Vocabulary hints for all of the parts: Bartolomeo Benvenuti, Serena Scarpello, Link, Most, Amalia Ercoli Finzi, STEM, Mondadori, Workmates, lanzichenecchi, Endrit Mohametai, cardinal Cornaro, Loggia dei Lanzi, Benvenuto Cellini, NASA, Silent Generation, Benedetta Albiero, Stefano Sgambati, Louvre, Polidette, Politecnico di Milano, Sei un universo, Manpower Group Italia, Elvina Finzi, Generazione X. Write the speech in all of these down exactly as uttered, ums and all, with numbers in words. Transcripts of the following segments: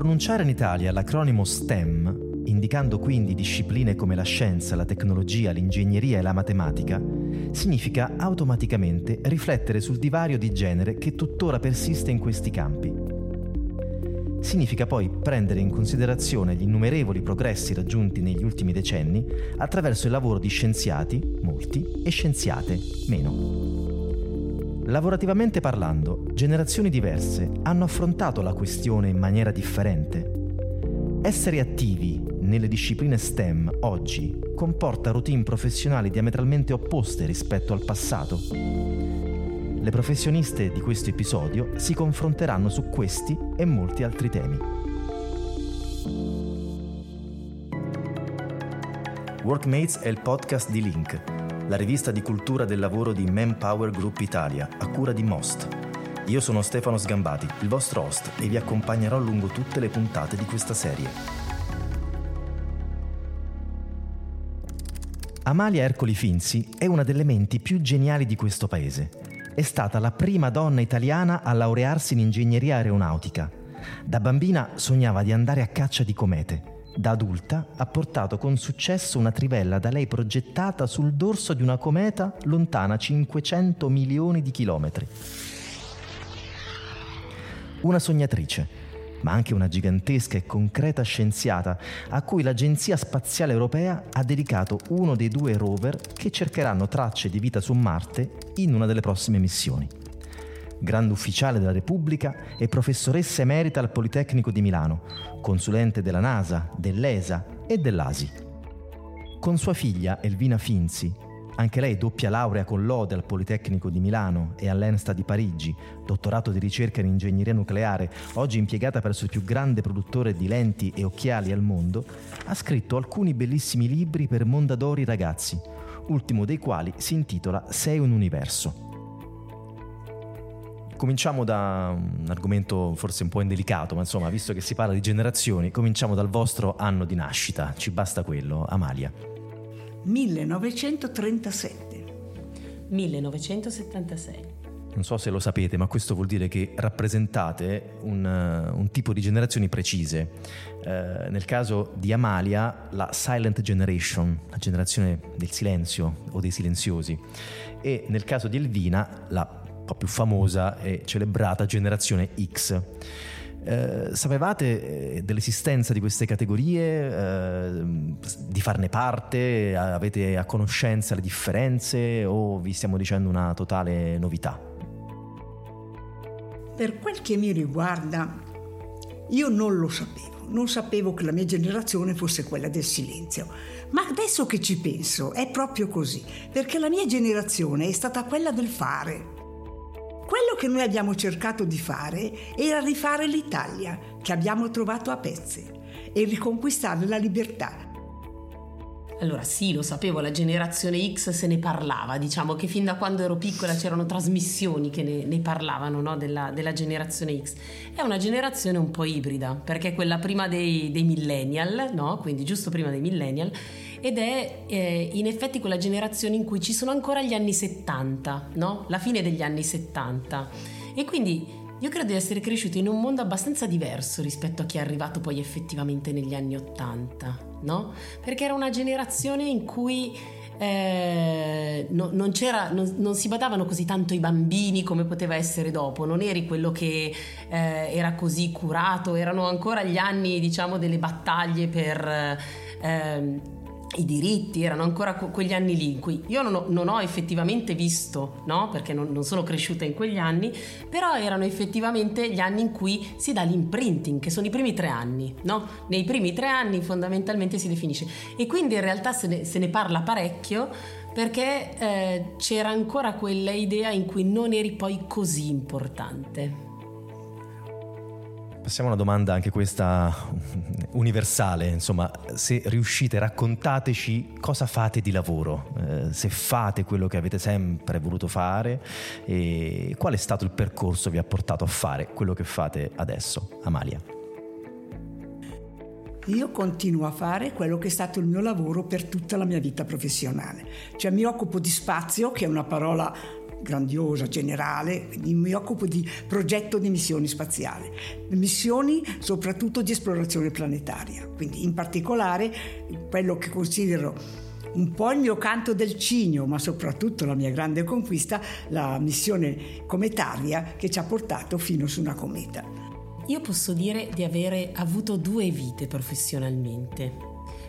pronunciare in Italia l'acronimo STEM, indicando quindi discipline come la scienza, la tecnologia, l'ingegneria e la matematica, significa automaticamente riflettere sul divario di genere che tuttora persiste in questi campi. Significa poi prendere in considerazione gli innumerevoli progressi raggiunti negli ultimi decenni attraverso il lavoro di scienziati, molti, e scienziate, meno. Lavorativamente parlando, generazioni diverse hanno affrontato la questione in maniera differente. Essere attivi nelle discipline STEM oggi comporta routine professionali diametralmente opposte rispetto al passato. Le professioniste di questo episodio si confronteranno su questi e molti altri temi. Workmates è il podcast di Link, la rivista di cultura del lavoro di Manpower Group Italia, a cura di Most. Io sono Stefano Sgambati, il vostro host, e vi accompagnerò lungo tutte le puntate di questa serie. Amalia Ercoli Finzi è una delle menti più geniali di questo paese. È stata la prima donna italiana a laurearsi in ingegneria aeronautica. Da bambina sognava di andare a caccia di comete. Da adulta ha portato con successo una trivella da lei progettata sul dorso di una cometa lontana cinquecento milioni di chilometri. Una sognatrice, ma anche una gigantesca e concreta scienziata a cui l'Agenzia Spaziale Europea ha dedicato uno dei due rover che cercheranno tracce di vita su Marte in una delle prossime missioni. Grande ufficiale della Repubblica e professoressa emerita al Politecnico di Milano, consulente della NASA, dell'ESA e dell'ASI. Con sua figlia Elvina Finzi, anche lei doppia laurea con lode al Politecnico di Milano e all'ENSTA di Parigi, dottorato di ricerca in ingegneria nucleare, oggi impiegata presso il più grande produttore di lenti e occhiali al mondo, ha scritto alcuni bellissimi libri per Mondadori Ragazzi, ultimo dei quali si intitola Sei un universo. Cominciamo da un argomento forse un po' indelicato, ma insomma, visto che si parla di generazioni, cominciamo dal vostro anno di nascita. Ci basta quello, Amalia. millenovecentotrentasette. millenovecentosettantasei. Non so se lo sapete, ma questo vuol dire che rappresentate un, un tipo di generazioni precise. Eh, nel caso di Amalia, la Silent Generation, la generazione del silenzio o dei silenziosi. E nel caso di Elvina, la più famosa e celebrata generazione X. Eh, sapevate dell'esistenza di queste categorie, eh, di farne parte? Avete a conoscenza le differenze o vi stiamo dicendo una totale novità? Per quel che mi riguarda, io non lo sapevo. Non sapevo che la mia generazione fosse quella del silenzio, ma adesso che ci penso è proprio così, perché la mia generazione è stata quella del fare. Quello che noi abbiamo cercato di fare era rifare l'Italia, che abbiamo trovato a pezzi, e riconquistare la libertà. Allora sì, lo sapevo, la generazione X se ne parlava, diciamo che fin da quando ero piccola c'erano trasmissioni che ne, ne parlavano, no? della, della generazione X. È una generazione un po' ibrida, perché è quella prima dei, dei millennial, no? Quindi giusto prima dei millennial, ed è eh, in effetti quella generazione in cui ci sono ancora gli anni settanta, no? La fine degli anni settanta, e quindi io credo di essere cresciuto in un mondo abbastanza diverso rispetto a chi è arrivato poi effettivamente negli anni Ottanta, no? Perché era una generazione in cui eh, no, non c'era, non, non si badavano così tanto i bambini come poteva essere dopo, non eri quello che eh, era così curato, erano ancora gli anni, diciamo, delle battaglie per eh, i diritti, erano ancora quegli anni lì in cui io non ho, non ho effettivamente visto, no? Perché non, non sono cresciuta in quegli anni, però erano effettivamente gli anni in cui si dà l'imprinting, che sono i primi tre anni, no? Nei primi tre anni fondamentalmente si definisce, e quindi in realtà se ne, se ne parla parecchio, perché eh, c'era ancora quella idea in cui non eri poi così importante. Passiamo a una domanda anche questa universale, insomma, se riuscite raccontateci cosa fate di lavoro, eh, se fate quello che avete sempre voluto fare e qual è stato il percorso che vi ha portato a fare quello che fate adesso. Amalia. Io continuo a fare quello che è stato il mio lavoro per tutta la mia vita professionale, cioè mi occupo di spazio, che è una parola grandiosa, generale. Mi occupo di progetto di missioni spaziali, missioni soprattutto di esplorazione planetaria, quindi in particolare quello che considero un po' il mio canto del cigno, ma soprattutto la mia grande conquista, la missione cometaria che ci ha portato fino su una cometa. Io posso dire di avere avuto due vite professionalmente,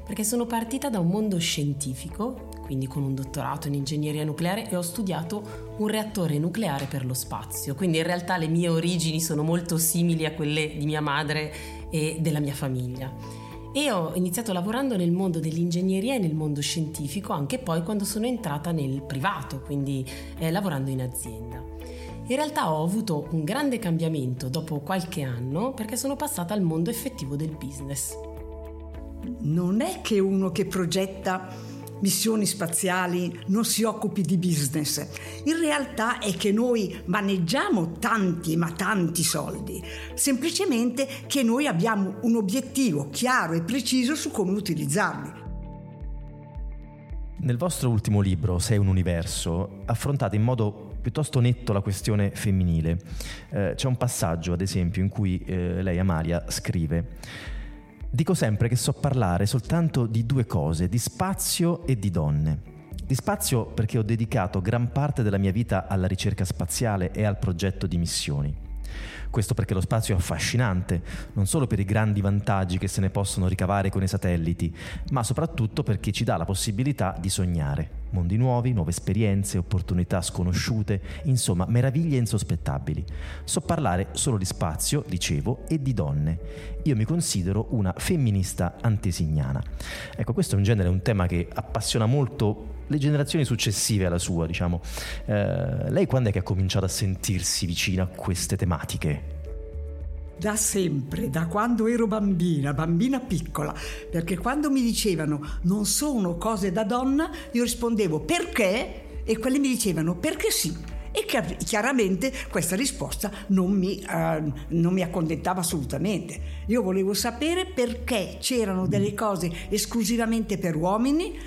perché sono partita da un mondo scientifico, quindi con un dottorato in ingegneria nucleare, e ho studiato un reattore nucleare per lo spazio, quindi in realtà le mie origini sono molto simili a quelle di mia madre e della mia famiglia. E ho iniziato lavorando nel mondo dell'ingegneria e nel mondo scientifico anche poi quando sono entrata nel privato, quindi eh, lavorando in azienda. In realtà ho avuto un grande cambiamento dopo qualche anno, perché sono passata al mondo effettivo del business. Non è che uno che progetta missioni spaziali non si occupi di business. In realtà è che noi maneggiamo tanti ma tanti soldi, semplicemente che noi abbiamo un obiettivo chiaro e preciso su come utilizzarli. Nel vostro ultimo libro, Sei un universo, affrontate in modo piuttosto netto la questione femminile. Eh, c'è un passaggio, ad esempio, in cui eh, lei, Amalia, scrive: dico sempre che so parlare soltanto di due cose, di spazio e di donne. Di spazio perché ho dedicato gran parte della mia vita alla ricerca spaziale e al progetto di missioni. Questo perché lo spazio è affascinante, non solo per i grandi vantaggi che se ne possono ricavare con i satelliti, ma soprattutto perché ci dà la possibilità di sognare. Mondi nuovi, nuove esperienze, opportunità sconosciute, insomma meraviglie insospettabili. So parlare solo di spazio, dicevo, e di donne. Io mi considero una femminista antesignana. Ecco, questo è un genere, un tema che appassiona molto le generazioni successive alla sua, diciamo. Eh, lei quando è che ha cominciato a sentirsi vicina a queste tematiche? Da sempre, da quando ero bambina, bambina piccola, perché quando mi dicevano non sono cose da donna, io rispondevo perché, e quelli mi dicevano perché sì, e che, chiaramente questa risposta non mi, eh, non mi accontentava assolutamente. Io volevo sapere perché c'erano delle cose esclusivamente per uomini,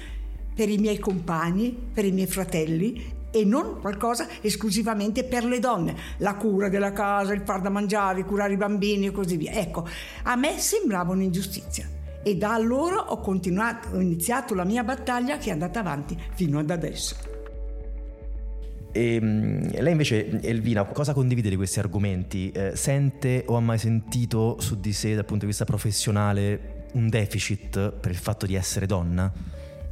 per i miei compagni, per i miei fratelli, e non qualcosa esclusivamente per le donne, la cura della casa, il far da mangiare, curare i bambini e così via. Ecco, a me sembrava un'ingiustizia e da allora ho continuato, ho iniziato la mia battaglia che è andata avanti fino ad adesso. E lei invece, Elvina, cosa condivide di questi argomenti? Eh, sente o ha mai sentito su di sé dal punto di vista professionale un deficit per il fatto di essere donna?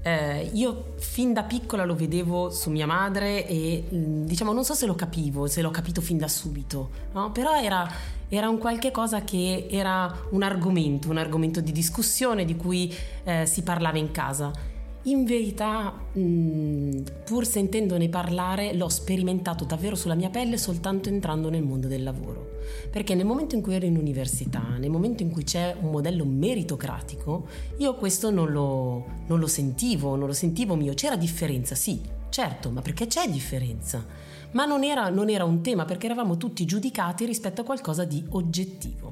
Eh, io fin da piccola lo vedevo su mia madre e diciamo non so se lo capivo, se l'ho capito fin da subito, no? Però era, era un qualche cosa che era un argomento, un argomento di discussione di cui eh, si parlava in casa. In verità, mh, pur sentendone parlare, l'ho sperimentato davvero sulla mia pelle soltanto entrando nel mondo del lavoro. Perché nel momento in cui ero in università, nel momento in cui c'è un modello meritocratico, io questo non lo, non lo sentivo, non lo sentivo mio. C'era differenza, sì, certo, ma perché c'è differenza? Ma non era, non era un tema, perché eravamo tutti giudicati rispetto a qualcosa di oggettivo.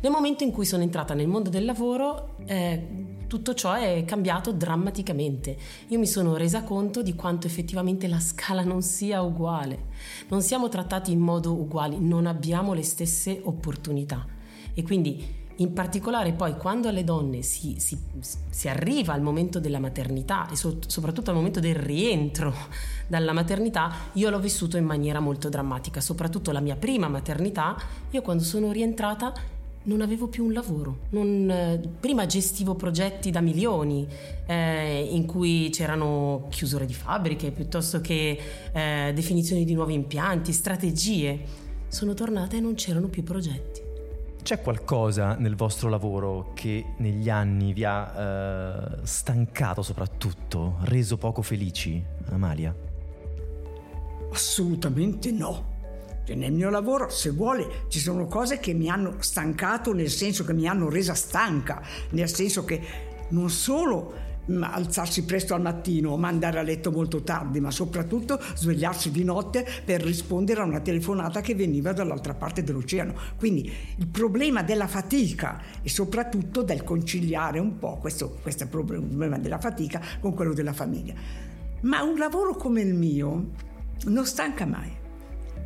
Nel momento in cui sono entrata nel mondo del lavoro, eh, tutto ciò è cambiato drammaticamente. Io mi sono resa conto di quanto effettivamente la scala non sia uguale. Non siamo trattati in modo uguale, non abbiamo le stesse opportunità. E quindi, in particolare poi, quando alle donne si, si, si arriva al momento della maternità e so, soprattutto al momento del rientro dalla maternità, io l'ho vissuto in maniera molto drammatica. Soprattutto la mia prima maternità, io quando sono rientrata non avevo più un lavoro. Non, eh, prima gestivo progetti da milioni eh, in cui c'erano chiusure di fabbriche piuttosto che eh, definizioni di nuovi impianti, strategie. Sono tornata e non c'erano più progetti. C'è qualcosa nel vostro lavoro che negli anni vi ha eh, stancato soprattutto, reso poco felici, Amalia? Assolutamente no. Nel mio lavoro, se vuole, ci sono cose che mi hanno stancato, nel senso che mi hanno resa stanca, nel senso che non solo alzarsi presto al mattino, ma andare a letto molto tardi, ma soprattutto svegliarsi di notte per rispondere a una telefonata che veniva dall'altra parte dell'oceano. Quindi il problema della fatica e soprattutto del conciliare un po' questo, questo problema della fatica con quello della famiglia. Ma un lavoro come il mio non stanca mai,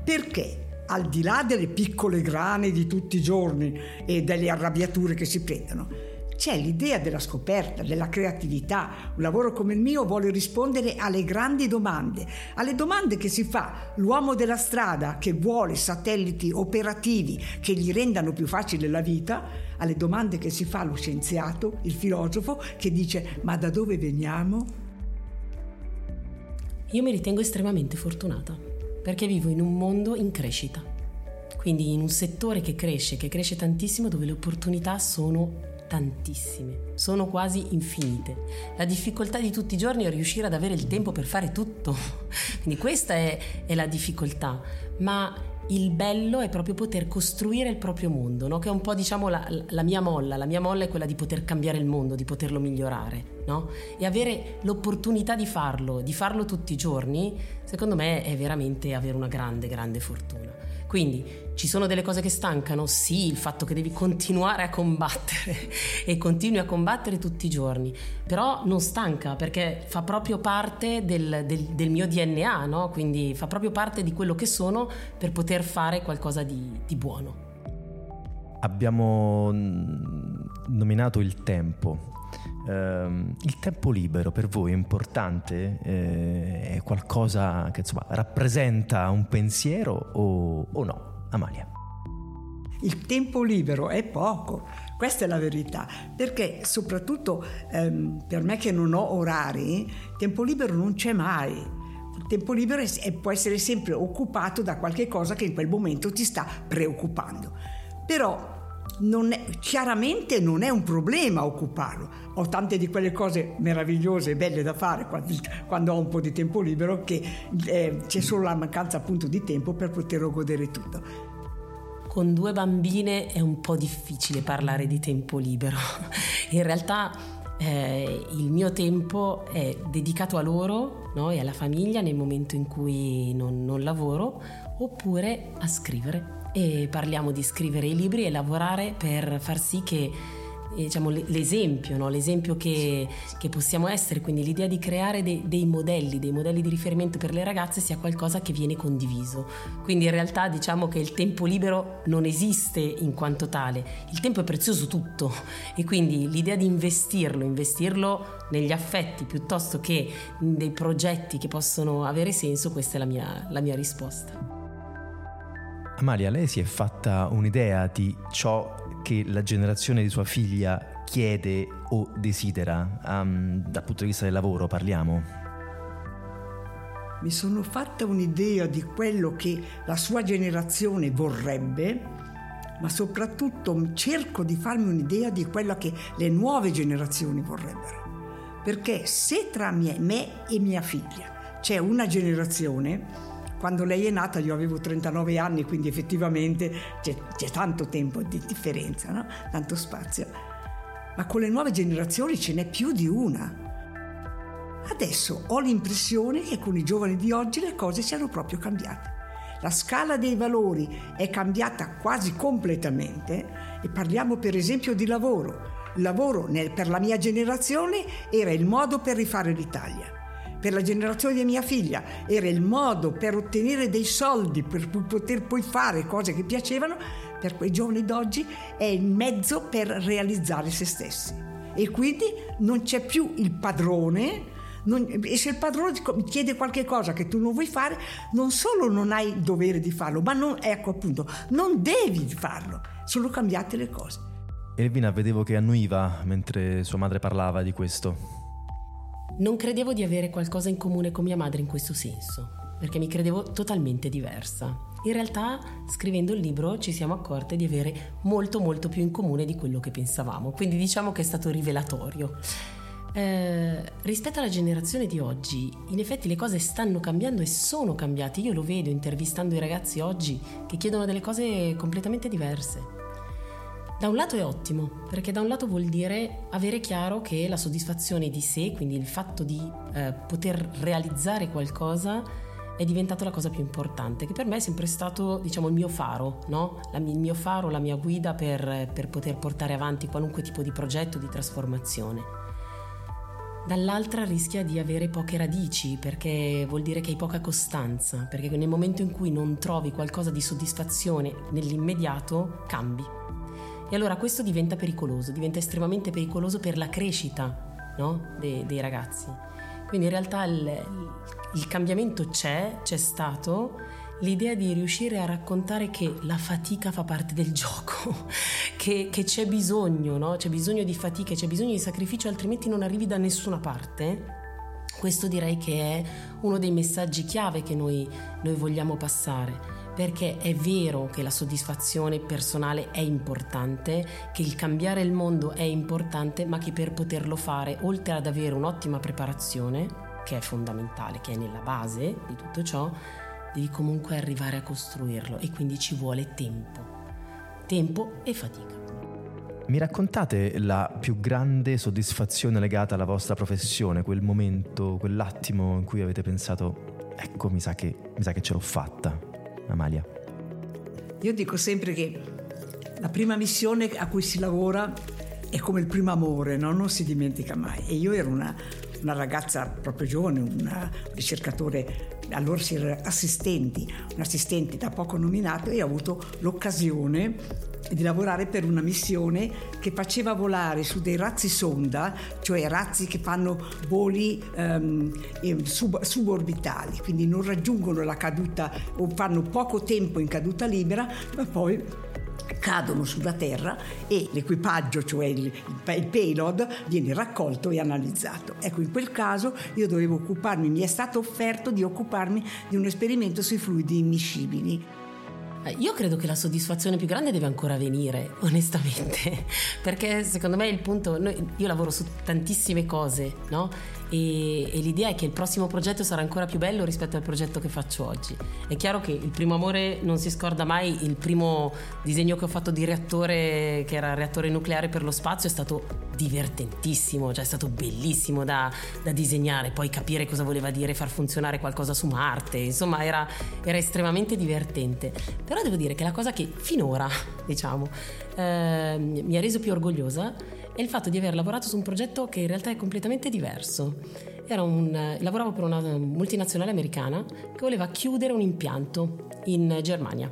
perché al di là delle piccole grane di tutti i giorni e delle arrabbiature che si prendono, c'è l'idea della scoperta, della creatività. Un lavoro come il mio vuole rispondere alle grandi domande, alle domande che si fa l'uomo della strada che vuole satelliti operativi che gli rendano più facile la vita, alle domande che si fa lo scienziato, il filosofo che dice: ma da dove veniamo? Io mi ritengo estremamente fortunata perché vivo in un mondo in crescita, quindi in un settore che cresce, che cresce tantissimo, dove le opportunità sono tantissime, sono quasi infinite. La difficoltà di tutti i giorni è riuscire ad avere il tempo per fare tutto, quindi questa è, è la difficoltà, ma il bello è proprio poter costruire il proprio mondo, no? Che è un po', diciamo, la, la mia molla, la mia molla è quella di poter cambiare il mondo, di poterlo migliorare, no? E avere l'opportunità di farlo, di farlo tutti i giorni, secondo me è veramente avere una grande, grande fortuna. Quindi ci sono delle cose che stancano? Sì, il fatto che devi continuare a combattere e continui a combattere tutti i giorni, però non stanca perché fa proprio parte del, del, del mio D N A, no? Quindi fa proprio parte di quello che sono per poter fare qualcosa di, di buono. Abbiamo nominato il tempo. Uh, il tempo libero per voi è importante? Eh, è qualcosa che, insomma, rappresenta un pensiero o, o no? Amalia? Il tempo libero è poco, questa è la verità, perché soprattutto ehm, per me che non ho orari, tempo libero non c'è mai. Il tempo libero è, può essere sempre occupato da qualche cosa che in quel momento ti sta preoccupando, però non è, chiaramente non è un problema occuparlo. Ho tante di quelle cose meravigliose e belle da fare quando, quando ho un po' di tempo libero, che eh, c'è solo la mancanza appunto di tempo per poterlo godere tutto. Con due bambine è un po' difficile parlare di tempo libero. In realtà eh, il mio tempo è dedicato a loro, no? E alla famiglia nel momento in cui non, non lavoro, oppure a scrivere. E parliamo di scrivere i libri e lavorare per far sì che, diciamo, l'esempio, no? L'esempio che, che possiamo essere, quindi l'idea di creare dei, dei modelli, dei modelli di riferimento per le ragazze sia qualcosa che viene condiviso. Quindi in realtà diciamo che il tempo libero non esiste in quanto tale, il tempo è prezioso tutto e quindi l'idea di investirlo, investirlo negli affetti piuttosto che in dei progetti che possono avere senso, questa è la mia, la mia risposta. Amalia, lei si è fatta un'idea di ciò che la generazione di sua figlia chiede o desidera, um, dal punto di vista del lavoro parliamo? Mi sono fatta un'idea di quello che la sua generazione vorrebbe, ma soprattutto cerco di farmi un'idea di quello che le nuove generazioni vorrebbero, perché se tra mie, me e mia figlia c'è una generazione. Quando lei è nata io avevo trentanove anni, quindi effettivamente c'è, c'è tanto tempo di differenza, no? Tanto spazio. Ma con le nuove generazioni ce n'è più di una. Adesso ho l'impressione che con i giovani di oggi le cose siano proprio cambiate. La scala dei valori è cambiata quasi completamente e parliamo per esempio di lavoro. Il lavoro nel, per la mia generazione era il modo per rifare l'Italia. Per la generazione di mia figlia era il modo per ottenere dei soldi, per poter poi fare cose che piacevano. Per quei giovani d'oggi è il mezzo per realizzare se stessi. E quindi non c'è più il padrone, non, e se il padrone ti chiede qualche cosa che tu non vuoi fare, non solo non hai il dovere di farlo, ma non, ecco appunto, non devi farlo. Sono cambiate le cose. Elvina, vedevo che annuiva mentre sua madre parlava di questo. Non credevo di avere qualcosa in comune con mia madre in questo senso, perché mi credevo totalmente diversa. In realtà, scrivendo il libro, ci siamo accorte di avere molto molto più in comune di quello che pensavamo, quindi diciamo che è stato rivelatorio. Eh, rispetto alla generazione di oggi, in effetti le cose stanno cambiando e sono cambiate. Io lo vedo intervistando i ragazzi oggi che chiedono delle cose completamente diverse. Da un lato è ottimo, perché da un lato vuol dire avere chiaro che la soddisfazione di sé, quindi il fatto di eh, poter realizzare qualcosa, è diventata la cosa più importante, che per me è sempre stato, diciamo, il mio faro, no? La, il mio faro, la mia guida per, per poter portare avanti qualunque tipo di progetto, di trasformazione. dall'altra rischia di avere poche radici, perché vuol dire che hai poca costanza, perché nel momento in cui non trovi qualcosa di soddisfazione nell'immediato, cambi. E allora questo diventa pericoloso, diventa estremamente pericoloso per la crescita, no? De, dei ragazzi. Quindi in realtà il, il cambiamento c'è, c'è stato, l'idea di riuscire a raccontare che la fatica fa parte del gioco, che, che c'è bisogno, no? C'è bisogno di fatica, c'è bisogno di sacrificio, altrimenti non arrivi da nessuna parte. Questo direi che è uno dei messaggi chiave che noi, noi vogliamo passare. Perché è vero che la soddisfazione personale è importante, che il cambiare il mondo è importante, ma che per poterlo fare, oltre ad avere un'ottima preparazione, che è fondamentale, che è nella base di tutto ciò, devi comunque arrivare a costruirlo, e quindi ci vuole tempo, tempo e fatica. Mi raccontate la più grande soddisfazione legata alla vostra professione, quel momento, quell'attimo in cui avete pensato, ecco, mi sa che, mi sa che ce l'ho fatta? Amalia. Io dico sempre che la prima missione a cui si lavora è come il primo amore, no? Non si dimentica mai. E io ero una, una ragazza proprio giovane, una ricercatore, allora si era assistenti, un assistente da poco nominato, e ho avuto l'occasione di lavorare per una missione che faceva volare su dei razzi sonda, cioè razzi che fanno voli ehm, sub- suborbitali, quindi non raggiungono la caduta o fanno poco tempo in caduta libera, ma poi cadono sulla terra e l'equipaggio, cioè il, il payload, viene raccolto e analizzato. Ecco, in quel caso io dovevo occuparmi, mi è stato offerto di occuparmi di un esperimento sui fluidi immiscibili. Io credo che la soddisfazione più grande deve ancora venire, onestamente, perché secondo me il punto, noi, io lavoro su tantissime cose, no? E, e l'idea è che il prossimo progetto sarà ancora più bello rispetto al progetto che faccio oggi. È chiaro che il primo amore non si scorda mai, il primo disegno che ho fatto di reattore, che era reattore nucleare per lo spazio, è stato divertentissimo, cioè è stato bellissimo da, da disegnare, poi capire cosa voleva dire far funzionare qualcosa su Marte, insomma era, era estremamente divertente. Però devo dire che la cosa che finora, diciamo, eh, mi ha reso più orgogliosa è il fatto di aver lavorato su un progetto che in realtà è completamente diverso. Era un, lavoravo per una multinazionale americana che voleva chiudere un impianto in Germania,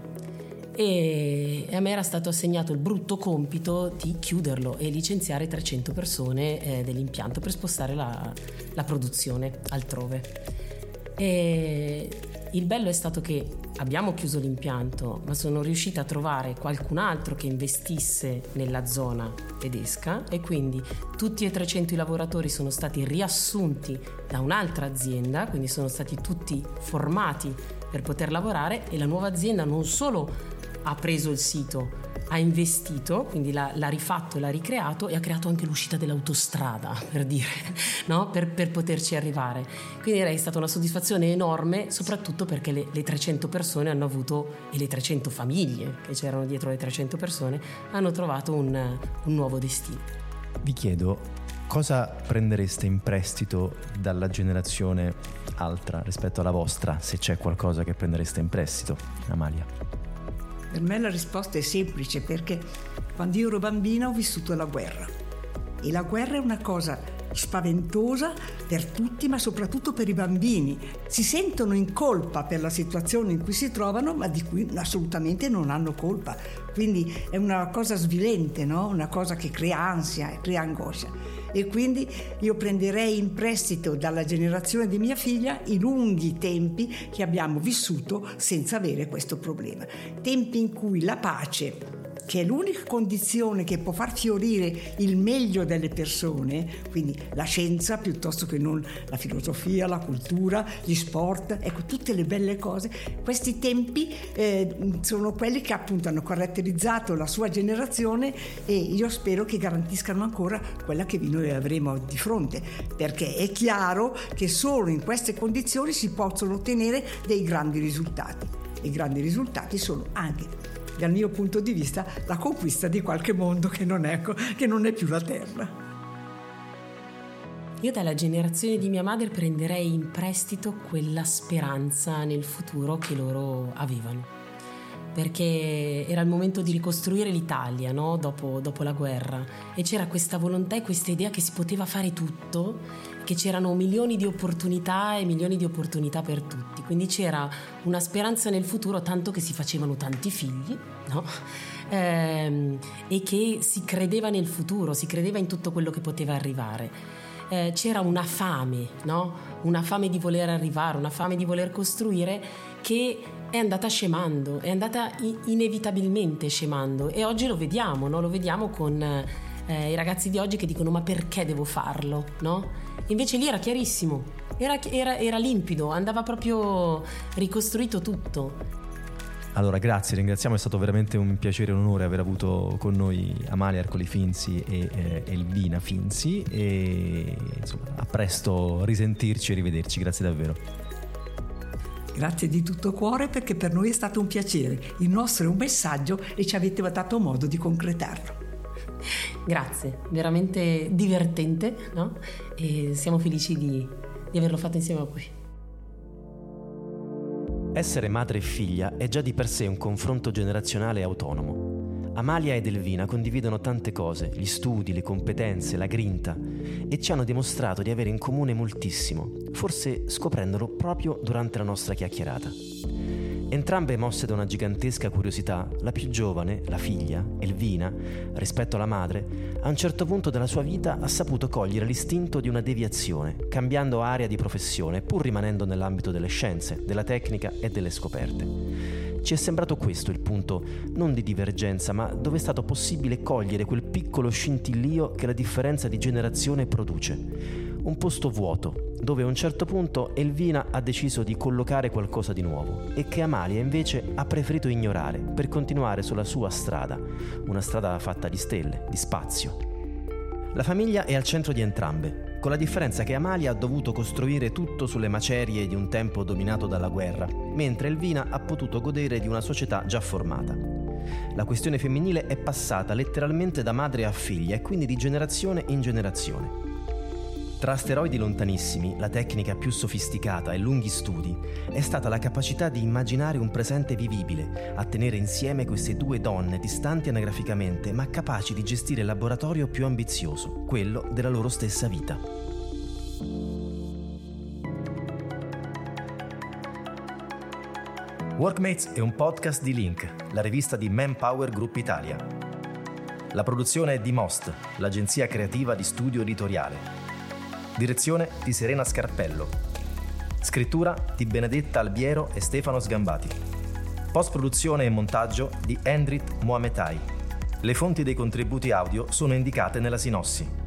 e a me era stato assegnato il brutto compito di chiuderlo e licenziare trecento persone eh, dell'impianto per spostare la, la produzione altrove. E il bello è stato che abbiamo chiuso l'impianto, ma sono riuscita a trovare qualcun altro che investisse nella zona tedesca, e quindi tutti e trecento i lavoratori sono stati riassunti da un'altra azienda, quindi sono stati tutti formati per poter lavorare, e la nuova azienda non solo ha preso il sito, ha investito, quindi l'ha, l'ha rifatto, l'ha ricreato, e ha creato anche l'uscita dell'autostrada, per dire, no? per, per poterci arrivare. Quindi è stata una soddisfazione enorme, soprattutto perché le, le trecento persone hanno avuto, e le trecento famiglie che c'erano dietro le trecento persone, hanno trovato un, un nuovo destino. Vi chiedo, cosa prendereste in prestito dalla generazione altra rispetto alla vostra, se c'è qualcosa che prendereste in prestito? Amalia. Per me la risposta è semplice, perché quando io ero bambina ho vissuto la guerra, e la guerra è una cosa spaventosa per tutti, ma soprattutto per i bambini. Si sentono in colpa per la situazione in cui si trovano, ma di cui assolutamente non hanno colpa. Quindi è una cosa svilente, no? Una cosa che crea ansia, crea angoscia. E quindi io prenderei in prestito dalla generazione di mia figlia i lunghi tempi che abbiamo vissuto senza avere questo problema. Tempi in cui la pace, che è l'unica condizione che può far fiorire il meglio delle persone, quindi la scienza piuttosto che non la filosofia, la cultura, gli sport, ecco, tutte le belle cose, questi tempi eh, sono quelli che appunto hanno caratterizzato la sua generazione, e io spero che garantiscano ancora quella che noi avremo di fronte, perché è chiaro che solo in queste condizioni si possono ottenere dei grandi risultati, e i grandi risultati sono anche, dal mio punto di vista, la conquista di qualche mondo che non è, che non è più la Terra. Io dalla generazione di mia madre prenderei in prestito quella speranza nel futuro che loro avevano. perché era il momento di ricostruire l'Italia, no? dopo, dopo la guerra, e c'era questa volontà e questa idea che si poteva fare tutto, che c'erano milioni di opportunità e milioni di opportunità per tutti, quindi c'era una speranza nel futuro, tanto che si facevano tanti figli, no? ehm, e che si credeva nel futuro, si credeva in tutto quello che poteva arrivare. Eh, c'era una fame, no? Una fame di voler arrivare, una fame di voler costruire, che è andata scemando, è andata i- inevitabilmente scemando, e oggi lo vediamo, no? Lo vediamo con eh, i ragazzi di oggi che dicono: ma perché devo farlo? No? Invece lì era chiarissimo, era, era, era limpido, andava proprio ricostruito tutto. Allora, grazie, ringraziamo, è stato veramente un piacere e un onore aver avuto con noi Amalia Ercoli Finzi e eh, Elvina Finzi, e insomma, a presto risentirci e rivederci, grazie davvero. Grazie di tutto cuore, perché per noi è stato un piacere, il nostro è un messaggio e ci avete dato modo di concretarlo. Grazie, veramente divertente, no? E siamo felici di, di averlo fatto insieme a voi. Essere madre e figlia è già di per sé un confronto generazionale autonomo. Amalia ed Elvina condividono tante cose, gli studi, le competenze, la grinta, e ci hanno dimostrato di avere in comune moltissimo, forse scoprendolo proprio durante la nostra chiacchierata. Entrambe mosse da una gigantesca curiosità, la più giovane, la figlia, Elvina, rispetto alla madre, a un certo punto della sua vita ha saputo cogliere l'istinto di una deviazione, cambiando area di professione, pur rimanendo nell'ambito delle scienze, della tecnica e delle scoperte. Ci è sembrato questo il punto, non di divergenza, ma dove è stato possibile cogliere quel piccolo scintillio che la differenza di generazione produce. Un posto vuoto, dove a un certo punto Elvina ha deciso di collocare qualcosa di nuovo e che Amalia invece ha preferito ignorare per continuare sulla sua strada, una strada fatta di stelle, di spazio. La famiglia è al centro di entrambe, con la differenza che Amalia ha dovuto costruire tutto sulle macerie di un tempo dominato dalla guerra, mentre Elvina ha potuto godere di una società già formata. La questione femminile è passata letteralmente da madre a figlia e quindi di generazione in generazione. Tra asteroidi lontanissimi, la tecnica più sofisticata e lunghi studi, è stata la capacità di immaginare un presente vivibile, a tenere insieme queste due donne distanti anagraficamente ma capaci di gestire il laboratorio più ambizioso, quello della loro stessa vita. Workmates è un podcast di Link, la rivista di Manpower Group Italia. La produzione è di Most, l'agenzia creativa di studio editoriale. Direzione di Serena Scarpello. Scrittura di Benedetta Albiero e Stefano Sgambati. Post-produzione e montaggio di Endrit Mohametai. Le fonti dei contributi audio sono indicate nella sinossi.